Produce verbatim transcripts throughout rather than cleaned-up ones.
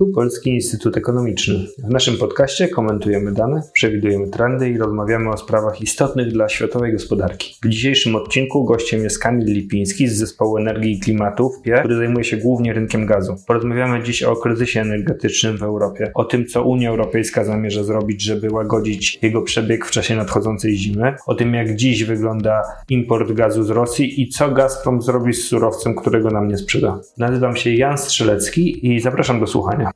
Tu Polski Instytut Ekonomiczny. W naszym podcaście komentujemy dane, przewidujemy trendy i rozmawiamy o sprawach istotnych dla światowej gospodarki. W dzisiejszym odcinku gościem jest Kamil Lipiński z Zespołu Energii i Klimatu w P I E, który zajmuje się głównie rynkiem gazu. Porozmawiamy dziś o kryzysie energetycznym w Europie, o tym, co Unia Europejska zamierza zrobić, żeby łagodzić jego przebieg w czasie nadchodzącej zimy, o tym, jak dziś wygląda import gazu z Rosji i co Gazprom zrobi z surowcem, którego nam nie sprzeda. Nazywam się Jan Strzelecki i zapraszam do słuchania.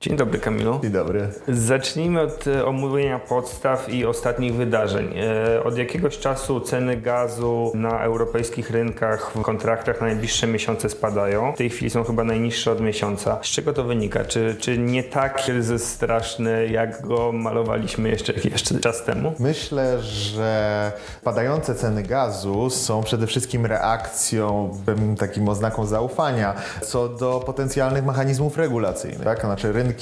Dzień dobry, Kamilu. Dzień dobry. Zacznijmy od omówienia podstaw i ostatnich wydarzeń. Od jakiegoś czasu ceny gazu na europejskich rynkach w kontraktach na najbliższe miesiące spadają. W tej chwili są chyba najniższe od miesiąca. Z czego to wynika? Czy, czy nie tak kryzys straszny, jak go malowaliśmy jeszcze, jeszcze czas temu? Myślę, że padające ceny gazu są przede wszystkim reakcją, pewnym takim oznaką zaufania co do potencjalnych mechanizmów regulacyjnych. Tak? Znaczy rynek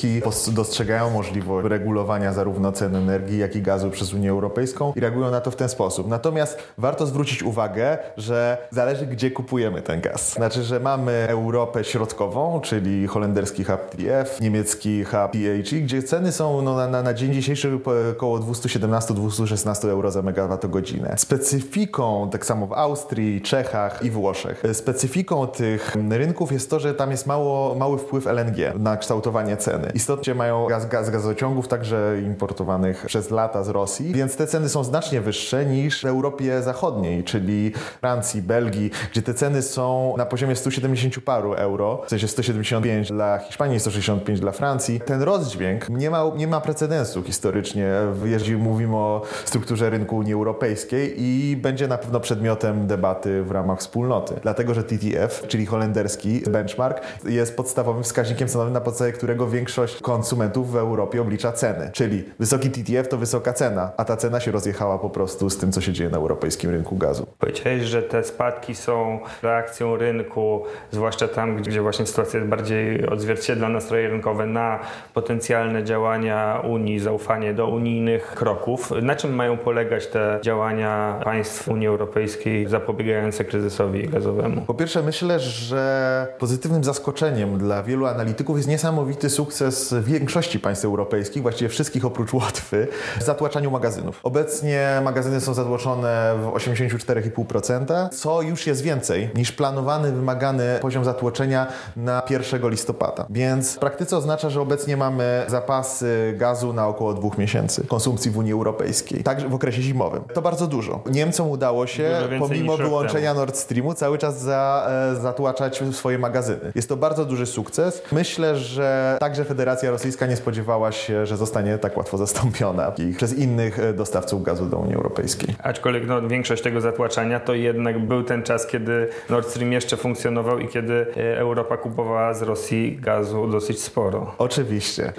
dostrzegają możliwość regulowania zarówno cen energii, jak i gazu przez Unię Europejską i reagują na to w ten sposób. Natomiast warto zwrócić uwagę, że zależy, gdzie kupujemy ten gaz. Znaczy, że mamy Europę Środkową, czyli holenderski hub T T F, niemiecki hub P H E, gdzie ceny są no, na, na dzień dzisiejszy około dwieście siedemnaście do dwustu szesnastu euro za megawattogodzinę. Specyfiką, tak samo w Austrii, Czechach i Włoszech, specyfiką tych rynków jest to, że tam jest mało, mały wpływ L N G na kształtowanie cen. Istotnie mają gaz, gaz gazociągów, także importowanych przez lata z Rosji, więc te ceny są znacznie wyższe niż w Europie Zachodniej, czyli Francji, Belgii, gdzie te ceny są na poziomie sto siedemdziesiąt paru euro, w sensie sto siedemdziesiąt pięć dla Hiszpanii, sto sześćdziesiąt pięć dla Francji. Ten rozdźwięk nie ma, nie ma precedensu historycznie, jeżeli mówimy o strukturze rynku Unii Europejskiej i będzie na pewno przedmiotem debaty w ramach wspólnoty, dlatego że T T F, czyli holenderski benchmark, jest podstawowym wskaźnikiem cenowym, na podstawie którego większość Większość konsumentów w Europie oblicza ceny, czyli wysoki T T F to wysoka cena, a ta cena się rozjechała po prostu z tym, co się dzieje na europejskim rynku gazu. Powiedziałeś, że te spadki są reakcją rynku, zwłaszcza tam, gdzie właśnie sytuacja bardziej odzwierciedla nastroje rynkowe na potencjalne działania Unii, zaufanie do unijnych kroków. Na czym mają polegać te działania państw Unii Europejskiej zapobiegające kryzysowi gazowemu? Po pierwsze, myślę, że pozytywnym zaskoczeniem dla wielu analityków jest niesamowity sukces Sukces większości państw europejskich, właściwie wszystkich oprócz Łotwy, w zatłaczaniu magazynów. Obecnie magazyny są zatłoczone w osiemdziesiąt cztery i pół procent, co już jest więcej niż planowany, wymagany poziom zatłoczenia na pierwszego listopada. Więc w praktyce oznacza, że obecnie mamy zapasy gazu na około dwóch miesięcy konsumpcji w Unii Europejskiej, także w okresie zimowym. To bardzo dużo. Niemcom udało się, pomimo wyłączenia Nord Streamu, cały czas za, e, zatłaczać swoje magazyny. Jest to bardzo duży sukces. Myślę, że tak Także Federacja Rosyjska nie spodziewała się, że zostanie tak łatwo zastąpiona przez innych dostawców gazu do Unii Europejskiej. Aczkolwiek no, większość tego zatłaczania to jednak był ten czas, kiedy Nord Stream jeszcze funkcjonował i kiedy Europa kupowała z Rosji gazu dosyć sporo. Oczywiście.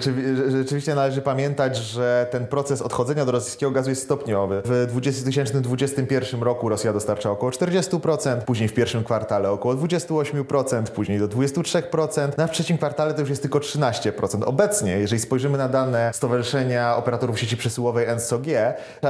Rzeczywiście należy pamiętać, że ten proces odchodzenia od rosyjskiego gazu jest stopniowy. W dwa tysiące dwudziestym pierwszym roku Rosja dostarczała około czterdzieści procent, później w pierwszym kwartale około dwadzieścia osiem procent, później do dwadzieścia trzy procent, na trzecim kwartale to już jest tylko trzynaście procent. Obecnie, jeżeli spojrzymy na dane Stowarzyszenia Operatorów Sieci Przesyłowej ENSOG,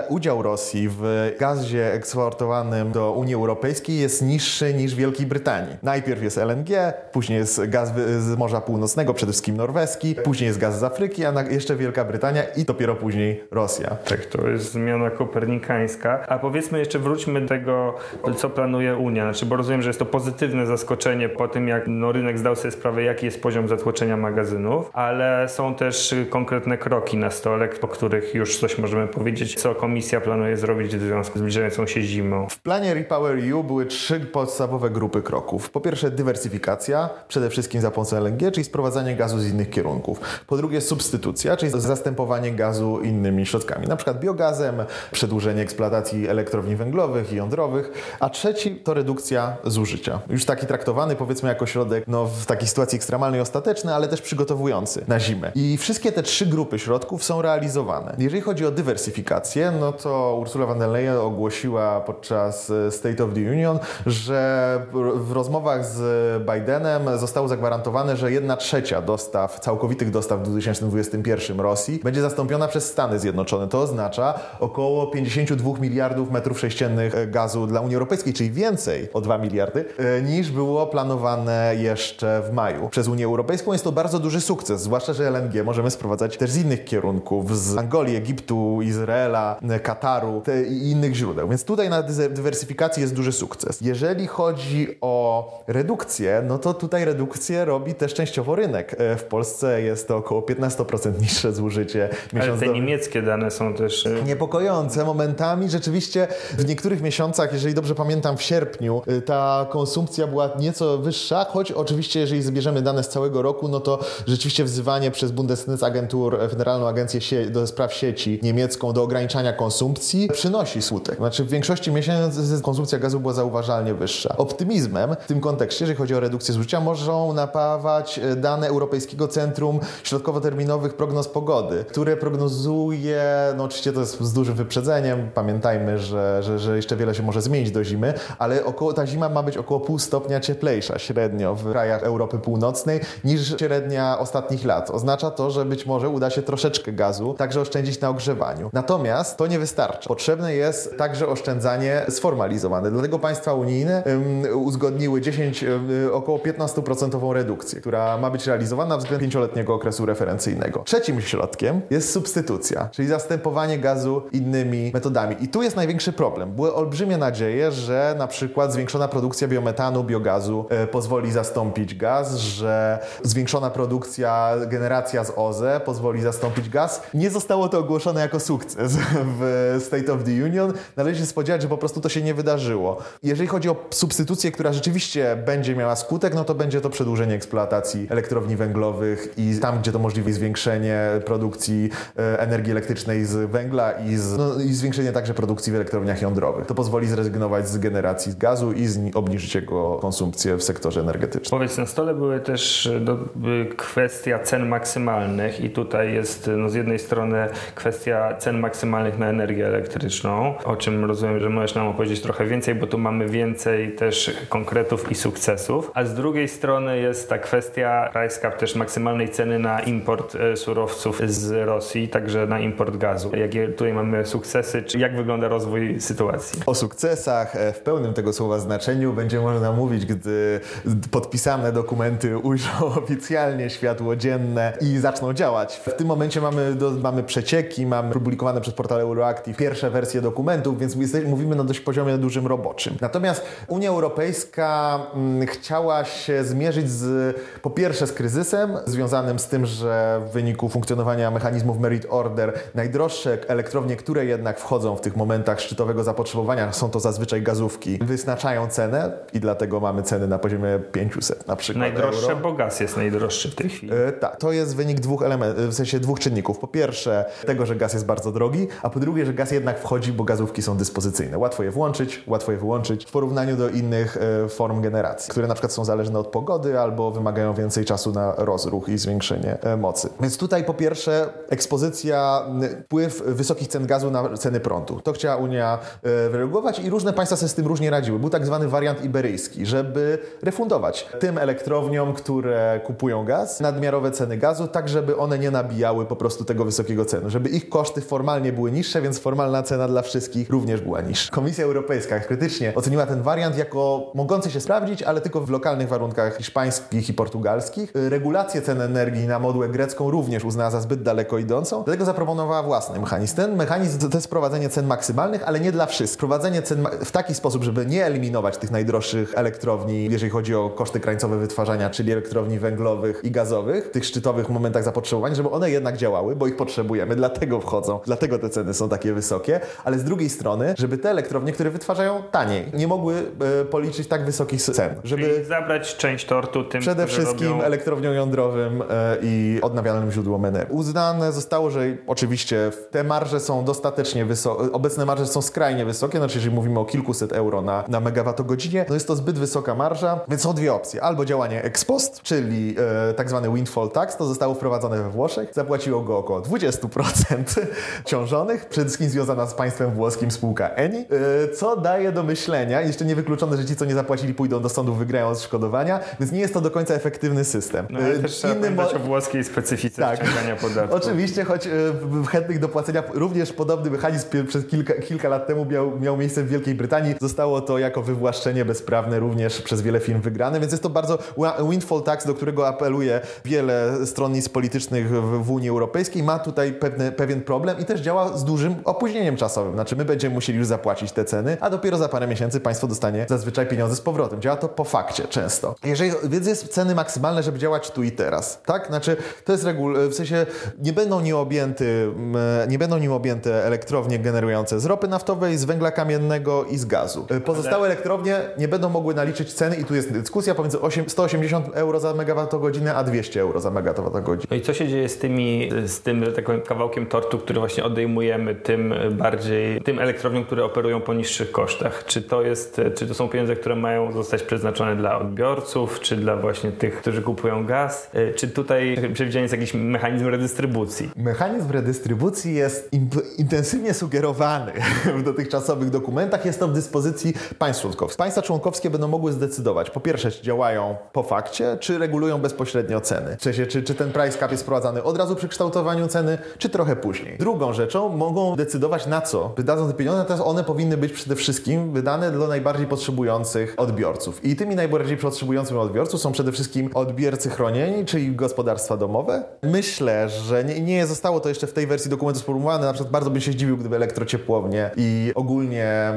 udział Rosji w gazie eksportowanym do Unii Europejskiej jest niższy niż w Wielkiej Brytanii. Najpierw jest L N G, później jest gaz z Morza Północnego, przede wszystkim norweski, później jest gaz z Afryki, a jeszcze Wielka Brytania i dopiero później Rosja. Tak, to jest zmiana kopernikańska. A powiedzmy jeszcze, wróćmy do tego, co planuje Unia. Znaczy, bo rozumiem, że jest to pozytywne zaskoczenie po tym, jak no, rynek zdał sobie sprawę, jaki jest poziom zatłoczenia magazynów. Ale są też konkretne kroki na stole, o których już coś możemy powiedzieć, co Komisja planuje zrobić w związku z zbliżającą się zimą. W planie RePowerEU były trzy podstawowe grupy kroków. Po pierwsze dywersyfikacja, przede wszystkim za pomocą L N G, czyli sprowadzanie gazu z innych kierunków. Po drugie substytucja, czyli zastępowanie gazu innymi środkami, na przykład biogazem, przedłużenie eksploatacji elektrowni węglowych i jądrowych. A trzeci to redukcja zużycia. Już taki traktowany, powiedzmy, jako środek no, w takiej sytuacji ekstremalnej ostateczny, ale też przygotowujący miesiący na zimę. I wszystkie te trzy grupy środków są realizowane. Jeżeli chodzi o dywersyfikację, no to Ursula von der Leyen ogłosiła podczas State of the Union, że w rozmowach z Bidenem zostało zagwarantowane, że jedna trzecia dostaw, całkowitych dostaw w dwa tysiące dwudziestym pierwszym Rosji będzie zastąpiona przez Stany Zjednoczone. To oznacza około pięćdziesiąt dwa miliardów metrów sześciennych gazu dla Unii Europejskiej, czyli więcej o dwa miliardy niż było planowane jeszcze w maju przez Unię Europejską. Jest to bardzo duży sukces, zwłaszcza, że L N G możemy sprowadzać też z innych kierunków, z Angolii, Egiptu, Izraela, Kataru i innych źródeł. Więc tutaj na dywersyfikacji jest duży sukces. Jeżeli chodzi o redukcję, no to tutaj redukcję robi też częściowo rynek. W Polsce jest to około piętnaście procent niższe zużycie miesiąc. Ale te niemieckie dane są też niepokojące momentami. Rzeczywiście w niektórych miesiącach, jeżeli dobrze pamiętam, w sierpniu ta konsumpcja była nieco wyższa, choć oczywiście jeżeli zbierzemy dane z całego roku, no to rzeczywiście wzywanie przez Bundesnetzagentur, Federalną Agencję Sie- do Spraw Sieci niemiecką do ograniczania konsumpcji przynosi skutek. Znaczy w większości miesięcy konsumpcja gazu była zauważalnie wyższa. Optymizmem w tym kontekście, jeżeli chodzi o redukcję zużycia, mogą napawać dane Europejskiego Centrum Środkowo-Terminowych Prognoz Pogody, które prognozuje, no oczywiście to jest z dużym wyprzedzeniem, pamiętajmy, że, że, że jeszcze wiele się może zmienić do zimy, ale około, ta zima ma być około pół stopnia cieplejsza średnio w krajach Europy Północnej niż średnia ostatnich lat. Oznacza to, że być może uda się troszeczkę gazu także oszczędzić na ogrzewaniu. Natomiast to nie wystarczy. Potrzebne jest także oszczędzanie sformalizowane. Dlatego państwa unijne um, uzgodniły dziesięć, um, około piętnaście procent redukcję, która ma być realizowana względem pięcioletniego okresu referencyjnego. Trzecim środkiem jest substytucja, czyli zastępowanie gazu innymi metodami. I tu jest największy problem. Były olbrzymie nadzieje, że na przykład zwiększona produkcja biometanu, biogazu e, pozwoli zastąpić gaz, że zwiększona produkcja, generacja z O Z E pozwoli zastąpić gaz. Nie zostało to ogłoszone jako sukces w State of the Union. Należy się spodziewać, że po prostu to się nie wydarzyło. Jeżeli chodzi o substytucję, która rzeczywiście będzie miała skutek, no to będzie to przedłużenie eksploatacji elektrowni węglowych i tam, gdzie to możliwe, zwiększenie produkcji e, energii elektrycznej z węgla i, z, no, i zwiększenie także produkcji w elektrowniach jądrowych. To pozwoli zrezygnować z generacji gazu i zni- obniżyć jego konsumpcję w sektorze energetycznym. Powiedz, na stole były też do, by kwestia cen maksymalnych i tutaj jest no, z jednej strony kwestia cen maksymalnych na energię elektryczną, o czym rozumiem, że możesz nam opowiedzieć trochę więcej, bo tu mamy więcej też konkretów i sukcesów, a z drugiej strony jest ta kwestia price cap, też maksymalnej ceny na import surowców z Rosji, także na import gazu. Jakie tutaj mamy sukcesy, czy jak wygląda rozwój sytuacji? O sukcesach w pełnym tego słowa znaczeniu będzie można mówić, gdy podpisane dokumenty ujrzą oficjalnie światło dzienne i zaczną działać. W tym momencie mamy, do, mamy przecieki, mamy publikowane przez portal Euroactiv pierwsze wersje dokumentów, więc mówimy na dość poziomie dużym roboczym. Natomiast Unia Europejska m, chciała się zmierzyć z, po pierwsze z kryzysem związanym z tym, że w wyniku funkcjonowania mechanizmów Merit Order najdroższe elektrownie, które jednak wchodzą w tych momentach szczytowego zapotrzebowania, są to zazwyczaj gazówki, wyznaczają cenę i dlatego mamy ceny na poziomie pięćset na przykład najdroższe, euro. Bo gaz jest najdroższy w tej chwili. E, tak, to jest wynik dwóch elementów, w sensie dwóch czynników. Po pierwsze tego, że gaz jest bardzo drogi, a po drugie, że gaz jednak wchodzi, bo gazówki są dyspozycyjne. Łatwo je włączyć, łatwo je wyłączyć w porównaniu do innych e, form generacji, które na przykład są zależne od pogody albo wymagają więcej czasu na rozruch i zwiększenie e, mocy. Więc tutaj po pierwsze ekspozycja, wpływ wysokich cen gazu na ceny prądu. To chciała Unia e, wyregulować i różne państwa sobie z tym różnie radziły. Był tak zwany wariant iberyjski, żeby refundować tym elektrowniom, które kupują gaz, nadmiarowe ceny gazu, tak żeby one nie nabijały po prostu tego wysokiego cenu, żeby ich koszty formalnie były niższe, więc formalna cena dla wszystkich również była niższa. Komisja Europejska krytycznie oceniła ten wariant jako mogący się sprawdzić, ale tylko w lokalnych warunkach hiszpańskich i portugalskich. Regulację cen energii na modłę grecką również uznała za zbyt daleko idącą, dlatego zaproponowała własny mechanizm. Ten mechanizm to jest wprowadzenie cen maksymalnych, ale nie dla wszystkich. Wprowadzenie cen w taki sposób, żeby nie eliminować tych najdroższych elektrowni, jeżeli chodzi o koszty krańcowe wytwarzania, czyli elektrowni węglowych i gazowych, w tych szczytowych momentach zapotrzebowania, żeby one jednak działały, bo ich potrzebujemy, dlatego wchodzą, dlatego te ceny są takie wysokie, ale z drugiej strony, żeby te elektrownie, które wytwarzają taniej, nie mogły e, policzyć tak wysokich cen, żeby czyli zabrać część tortu tym, przede wszystkim robią elektrowniom jądrowym e, i odnawialnym źródłom energii. Uznane zostało, że oczywiście te marże są dostatecznie wysokie, obecne marże są skrajnie wysokie, znaczy jeżeli mówimy o kilkuset euro na, na megawattogodzinie, to jest to zbyt wysoka marża, więc są dwie opcje. Albo działanie ex post, czyli e, tak zwany windfall windfall tax, to zostało wprowadzone we Włoszech. Zapłaciło go około dwadzieścia procent ciążonych, przede wszystkim związana z państwem włoskim spółka Eni, co daje do myślenia. Jeszcze niewykluczone, że ci, co nie zapłacili, pójdą do sądu, wygrają odszkodowania, więc nie jest to do końca efektywny system. No ale też trzeba pamiętać mo- o włoskiej specyfice tak. ściągania podatku. Oczywiście, choć chętnych do płacenia również podobny mechanizm przez kilka, kilka lat temu miał, miał miejsce w Wielkiej Brytanii. Zostało to jako wywłaszczenie bezprawne również przez wiele firm wygrane, więc jest to bardzo windfall tax, do którego apeluje wiele stronnictw politycznych w Unii Europejskiej. Ma tutaj pewne, pewien problem i też działa z dużym opóźnieniem czasowym. Znaczy my będziemy musieli już zapłacić te ceny, a dopiero za parę miesięcy państwo dostanie zazwyczaj pieniądze z powrotem. Działa to po fakcie często. Jeżeli, więc jest ceny maksymalne, żeby działać tu i teraz. Tak? Znaczy to jest reguł, w sensie nie będą nim objęty, nie będą nim objęte elektrownie generujące z ropy naftowej, z węgla kamiennego i z gazu. Pozostałe Ale... elektrownie nie będą mogły naliczyć ceny i tu jest dyskusja pomiędzy sto osiemdziesiąt euro za megawattogodzinę a dwieście euro za megawattogodzinę. No i co się dzieje z tymi, z tym takim kawałkiem tortu, który właśnie odejmujemy tym bardziej, tym elektrowniom, które operują po niższych kosztach? Czy to jest, czy to są pieniądze, które mają zostać przeznaczone dla odbiorców, czy dla właśnie tych, którzy kupują gaz? Czy tutaj przewidziany jest jakiś mechanizm redystrybucji? Mechanizm redystrybucji jest imp- intensywnie sugerowany w dotychczasowych dokumentach. Jest to w dyspozycji państw członkowskich. Państwa członkowskie będą mogły zdecydować, po pierwsze, czy działają po fakcie, czy regulują bezpośrednio ceny. W sensie, czy, czy ten price cap jest wprowadzany od razu przy kształtowaniu ceny, czy trochę później. Drugą rzeczą, mogą decydować, na co wydadzą te pieniądze, natomiast one powinny być przede wszystkim wydane dla najbardziej potrzebujących odbiorców. I tymi najbardziej potrzebującymi odbiorców są przede wszystkim odbiorcy chronieni, czyli gospodarstwa domowe. Myślę, że nie, nie zostało to jeszcze w tej wersji dokumentu sformułowane. Na przykład bardzo bym się zdziwił, gdyby elektrociepłownie i ogólnie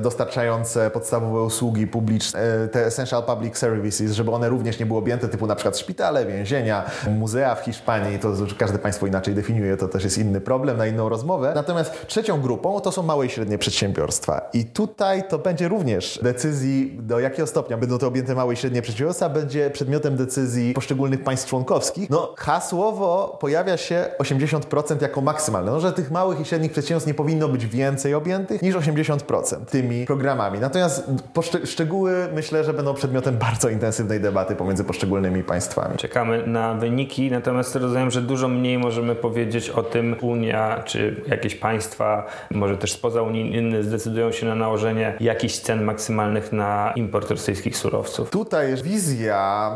dostarczające podstawowe usługi publiczne, te essential public services, żeby one również nie były objęte, typu na przykład szpitale, więzienia, muzea w Hiszpanii. To każde państwo inaczej definiuje, to też jest inny problem na inną rozmowę. Natomiast trzecią grupą to są małe i średnie przedsiębiorstwa. I tutaj to będzie również decyzji, do jakiego stopnia będą to objęte małe i średnie przedsiębiorstwa, będzie przedmiotem decyzji poszczególnych państw członkowskich. No hasłowo pojawia się osiemdziesiąt procent jako maksymalne. No, że tych małych i średnich przedsiębiorstw nie powinno być więcej objętych niż osiemdziesiąt procent tymi programami. Natomiast poszcze- szczegóły myślę, że będą przedmiotem bardzo intensywnej debaty pomiędzy poszczególnymi państwami. Czekamy na wyniki, natomiast rozumiem, że dużo mniej możemy powiedzieć o tym. Unia czy jakieś państwa, może też spoza Unii, zdecydują się na nałożenie jakichś cen maksymalnych na import rosyjskich surowców. Tutaj wizja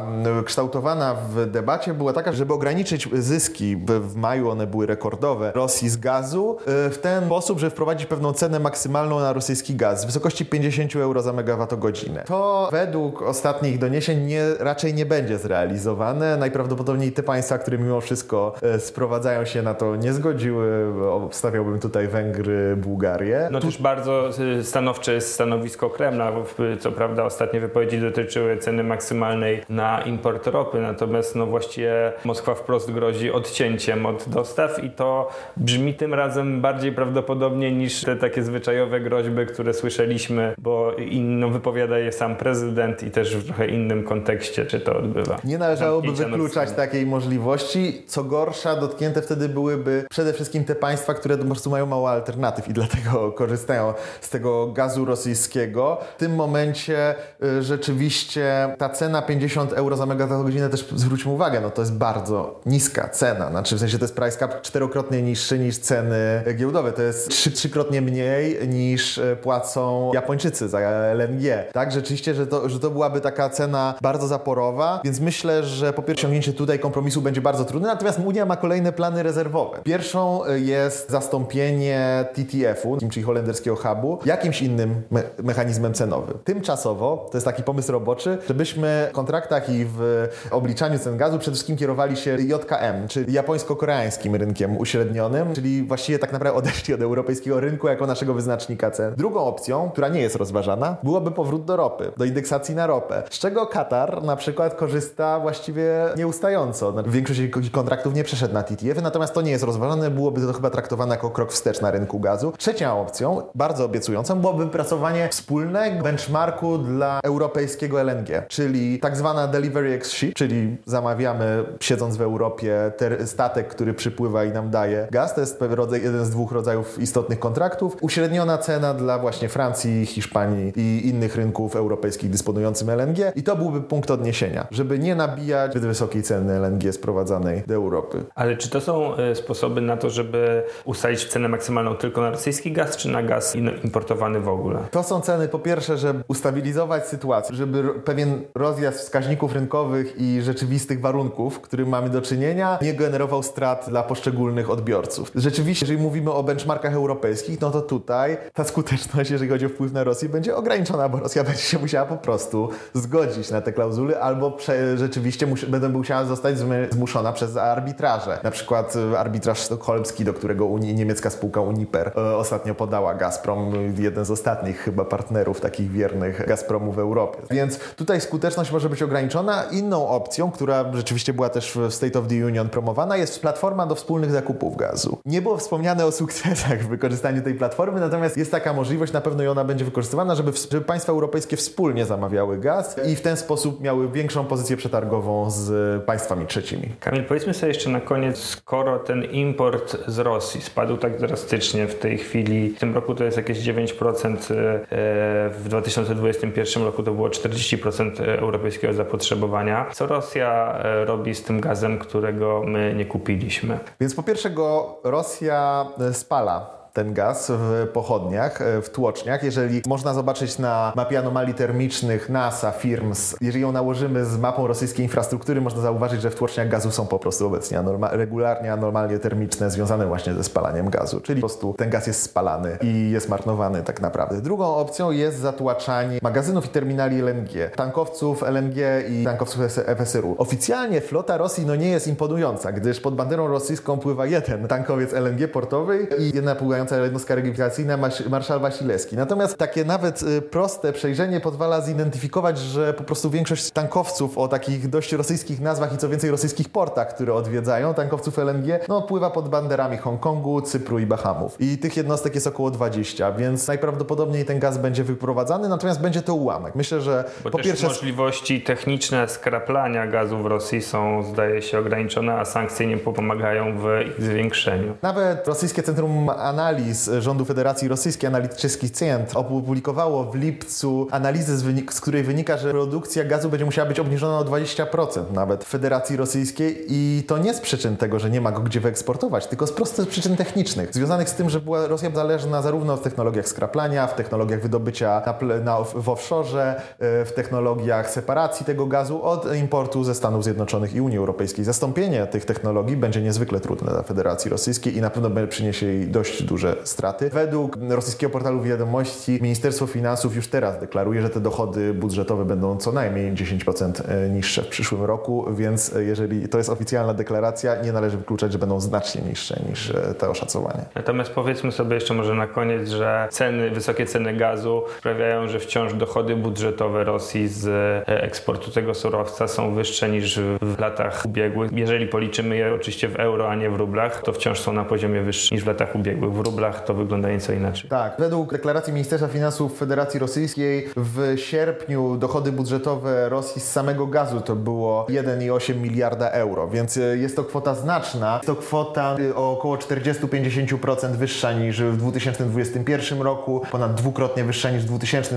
kształtowana w debacie była taka, żeby ograniczyć zyski, w maju one były rekordowe, Rosji z gazu w ten sposób, że wprowadzić pewną cenę maksymalną na rosyjski gaz w wysokości pięćdziesiąt euro za megawattogodzinę. To według ostatnich doniesień nie, raczej nie będzie zrealizowane. Najprawdopodobniej te państwa, które mimo wszystko sprowadzają się na to, nie zgodziły. Obstawiałbym tutaj Węgry, Bułgarię. No tu... też bardzo stanowcze jest stanowisko Kremla. Co prawda ostatnie wypowiedzi dotyczyły ceny maksymalnej na import ropy, natomiast no właściwie Moskwa wprost grozi odcięciem od dostaw i to brzmi tym razem bardziej prawdopodobnie niż te takie zwyczajowe groźby, które słyszeliśmy, bo inno wypowiada je sam prezydent i też w trochę innym kontekście się to odbywa. Nie należałoby wykluczać takiej możliwości. Co gorsza, dotknięte wtedy byłyby przede wszystkim te państwa, które po prostu mają mało alternatyw i dlatego korzystają z tego gazu rosyjskiego. W tym momencie y, rzeczywiście ta cena pięćdziesiąt euro za megawattogodzinę, też zwróćmy uwagę, no to jest bardzo niska cena. Znaczy w sensie to jest price cap czterokrotnie niższy niż ceny giełdowe. To jest trzy, trzykrotnie mniej niż płacą Japończycy za L N G. Tak, rzeczywiście, że to, że to byłaby taka cena bardzo zaporowa, więc myślę, że po pierwsze osiągnięcie tutaj kompromisu będzie bardzo trudne, natomiast Unia ma kolejne plany rezerwowe. Pierwszą jest zastąpienie T T F-u, czyli holenderskiego hubu, jakimś innym me- mechanizmem cenowym. Tymczasowo, to jest taki pomysł roboczy, żebyśmy w kontraktach i w obliczaniu cen gazu przede wszystkim kierowali się J K M, czyli japońsko-koreańskim rynkiem uśrednionym, czyli właściwie tak naprawdę odeszli od europejskiego rynku jako naszego wyznacznika cen. Drugą opcją, która nie jest rozważana, byłoby powrót do ropy, do indeksacji na ropę, z czego Katar na przykład korzysta właściwie nieustająco. Większość kontraktów nie przeszedł na T T F, natomiast to nie jest rozważane, byłoby to chyba traktowane jako krok wstecz na rynku gazu. Trzecią opcją, bardzo obiecującą, byłoby wypracowanie wspólnego benchmarku dla europejskiego L N G, czyli tak zwana delivery ex ship, czyli zamawiamy siedząc w Europie ter- statek, który przypływa i nam daje gaz. To jest rodzaj, jeden z dwóch rodzajów istotnych kontraktów. Uśredniona cena dla właśnie Francji, Hiszpanii i innych rynków europejskich dysponującym L N G i to byłby punkt odniesienia, żeby nie nabijać zbyt wysokiej ceny L N G sprowadzanej do Europy. Ale czy to są sposoby na to, żeby ustalić cenę maksymalną tylko na rosyjski gaz, czy na gaz importowany w ogóle? To są ceny, po pierwsze, żeby ustabilizować sytuację, żeby pewien rozjazd wskaźników rynkowych i rzeczywistych warunków, w którym mamy do czynienia, nie generował strat dla poszczególnych odbiorców. Rzeczywiście, jeżeli mówimy o benchmarkach europejskich, no to tutaj ta skuteczność, jeżeli chodzi o wpływ na Rosję, będzie ograniczona, bo Rosja będzie się musiała po prostu zgodzić na te klauzule, albo prze, rzeczywiście mus, będą musiała zostać zmuszona przez arbitraże. Na przykład arbitraż sztokholmski, do którego Unii, niemiecka spółka Uniper e, ostatnio podała Gazprom, jeden z ostatnich chyba partnerów takich wiernych Gazpromu w Europie. Więc tutaj skuteczność może być ograniczona. Inną opcją, która rzeczywiście była też w State of the Union promowana, jest platforma do wspólnych zakupów gazu. Nie było wspomniane o sukcesach w wykorzystaniu tej platformy, natomiast jest taka możliwość, na pewno i ona będzie wykorzystywana, żeby, żeby państwa europejskie wspólnie zamawiały gaz i w ten sposób miały większą pozycję przetargową z państwami trzecimi. Kamil, powiedzmy sobie jeszcze na koniec, skoro ten import z Rosji spadł tak drastycznie w tej chwili, w tym roku to jest jakieś dziewięć procent, w dwa tysiące dwudziestym pierwszym roku to było czterdzieści procent europejskiego zapotrzebowania. Co Rosja robi z tym gazem, którego my nie kupiliśmy? Więc po pierwsze go Rosja spala. Ten gaz w pochodniach, w tłoczniach. Jeżeli można zobaczyć na mapie anomalii termicznych NASA, FIRMS, jeżeli ją nałożymy z mapą rosyjskiej infrastruktury, można zauważyć, że w tłoczniach gazu są po prostu obecnie anorma- regularnie anomalie termiczne związane właśnie ze spalaniem gazu. Czyli po prostu ten gaz jest spalany i jest marnowany tak naprawdę. Drugą opcją jest zatłaczanie magazynów i terminali L N G, tankowców L N G i tankowców F S R U. Oficjalnie flota Rosji no nie jest imponująca, gdyż pod banderą rosyjską pływa jeden tankowiec L N G portowy i jedna pływająca jednostka registracyjna marszał Wasilewski. Natomiast takie nawet proste przejrzenie pozwala zidentyfikować, że po prostu większość tankowców o takich dość rosyjskich nazwach i co więcej rosyjskich portach, które odwiedzają, tankowców L N G, no pływa pod banderami Hongkongu, Cypru i Bahamów. I tych jednostek jest około dwadzieścia, więc najprawdopodobniej ten gaz będzie wyprowadzany, natomiast będzie to ułamek. Myślę, że Bo po pierwsze... możliwości techniczne skraplania gazu w Rosji są, zdaje się, ograniczone, a sankcje nie pomagają w ich zwiększeniu. Nawet rosyjskie Centrum Analiz Rządu Federacji Rosyjskiej, analityczny centrum, opublikowało w lipcu analizę, z, wynik- z której wynika, że produkcja gazu będzie musiała być obniżona o dwadzieścia procent nawet w Federacji Rosyjskiej i to nie z przyczyn tego, że nie ma go gdzie wyeksportować, tylko z prostych przyczyn technicznych, związanych z tym, że była Rosja zależna zarówno w technologiach skraplania, w technologiach wydobycia na ple- na, w offshore, w technologiach separacji tego gazu od importu ze Stanów Zjednoczonych i Unii Europejskiej. Zastąpienie tych technologii będzie niezwykle trudne dla Federacji Rosyjskiej i na pewno przyniesie jej dość duże straty. Według rosyjskiego portalu wiadomości Ministerstwo Finansów już teraz deklaruje, że te dochody budżetowe będą co najmniej dziesięć procent niższe w przyszłym roku, więc jeżeli to jest oficjalna deklaracja, nie należy wykluczać, że będą znacznie niższe niż te oszacowania. Natomiast powiedzmy sobie jeszcze może na koniec, że ceny, wysokie ceny gazu sprawiają, że wciąż dochody budżetowe Rosji z eksportu tego surowca są wyższe niż w latach ubiegłych. Jeżeli policzymy je oczywiście w euro, a nie w rublach, to wciąż są na poziomie wyższym niż w latach ubiegłych. W rublach to wygląda nieco inaczej. Tak. Według deklaracji Ministerstwa Finansów Federacji Rosyjskiej w sierpniu dochody budżetowe Rosji z samego gazu to było jeden przecinek osiem miliarda euro, więc jest to kwota znaczna. Jest to kwota o około czterdzieści do pięćdziesięciu procent wyższa niż w dwa tysiące dwudziestym pierwszym roku, ponad dwukrotnie wyższa niż w dwa tysiące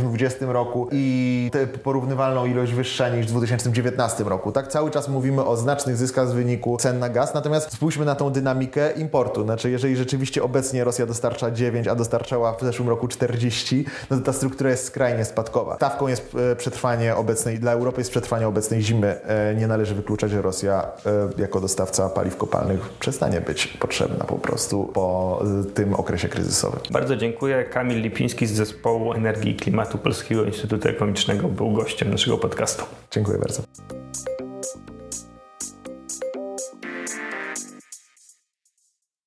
dwudziestym roku i porównywalną ilość wyższa niż w dwa tysiące dziewiętnastym roku. Tak, cały czas mówimy o znacznych zyskach z wyniku cen na gaz, natomiast spójrzmy na tą dynamikę importu. Znaczy, jeżeli i rzeczywiście obecnie Rosja dostarcza dziewięć, a dostarczała w zeszłym roku czterdzieści, no to ta struktura jest skrajnie spadkowa. Stawką jest przetrwanie obecnej, dla Europy jest przetrwanie obecnej zimy. Nie należy wykluczać, że Rosja jako dostawca paliw kopalnych przestanie być potrzebna po prostu po tym okresie kryzysowym. Bardzo dziękuję. Kamil Lipiński z Zespołu Energii i Klimatu Polskiego Instytutu Ekonomicznego był gościem naszego podcastu. Dziękuję bardzo.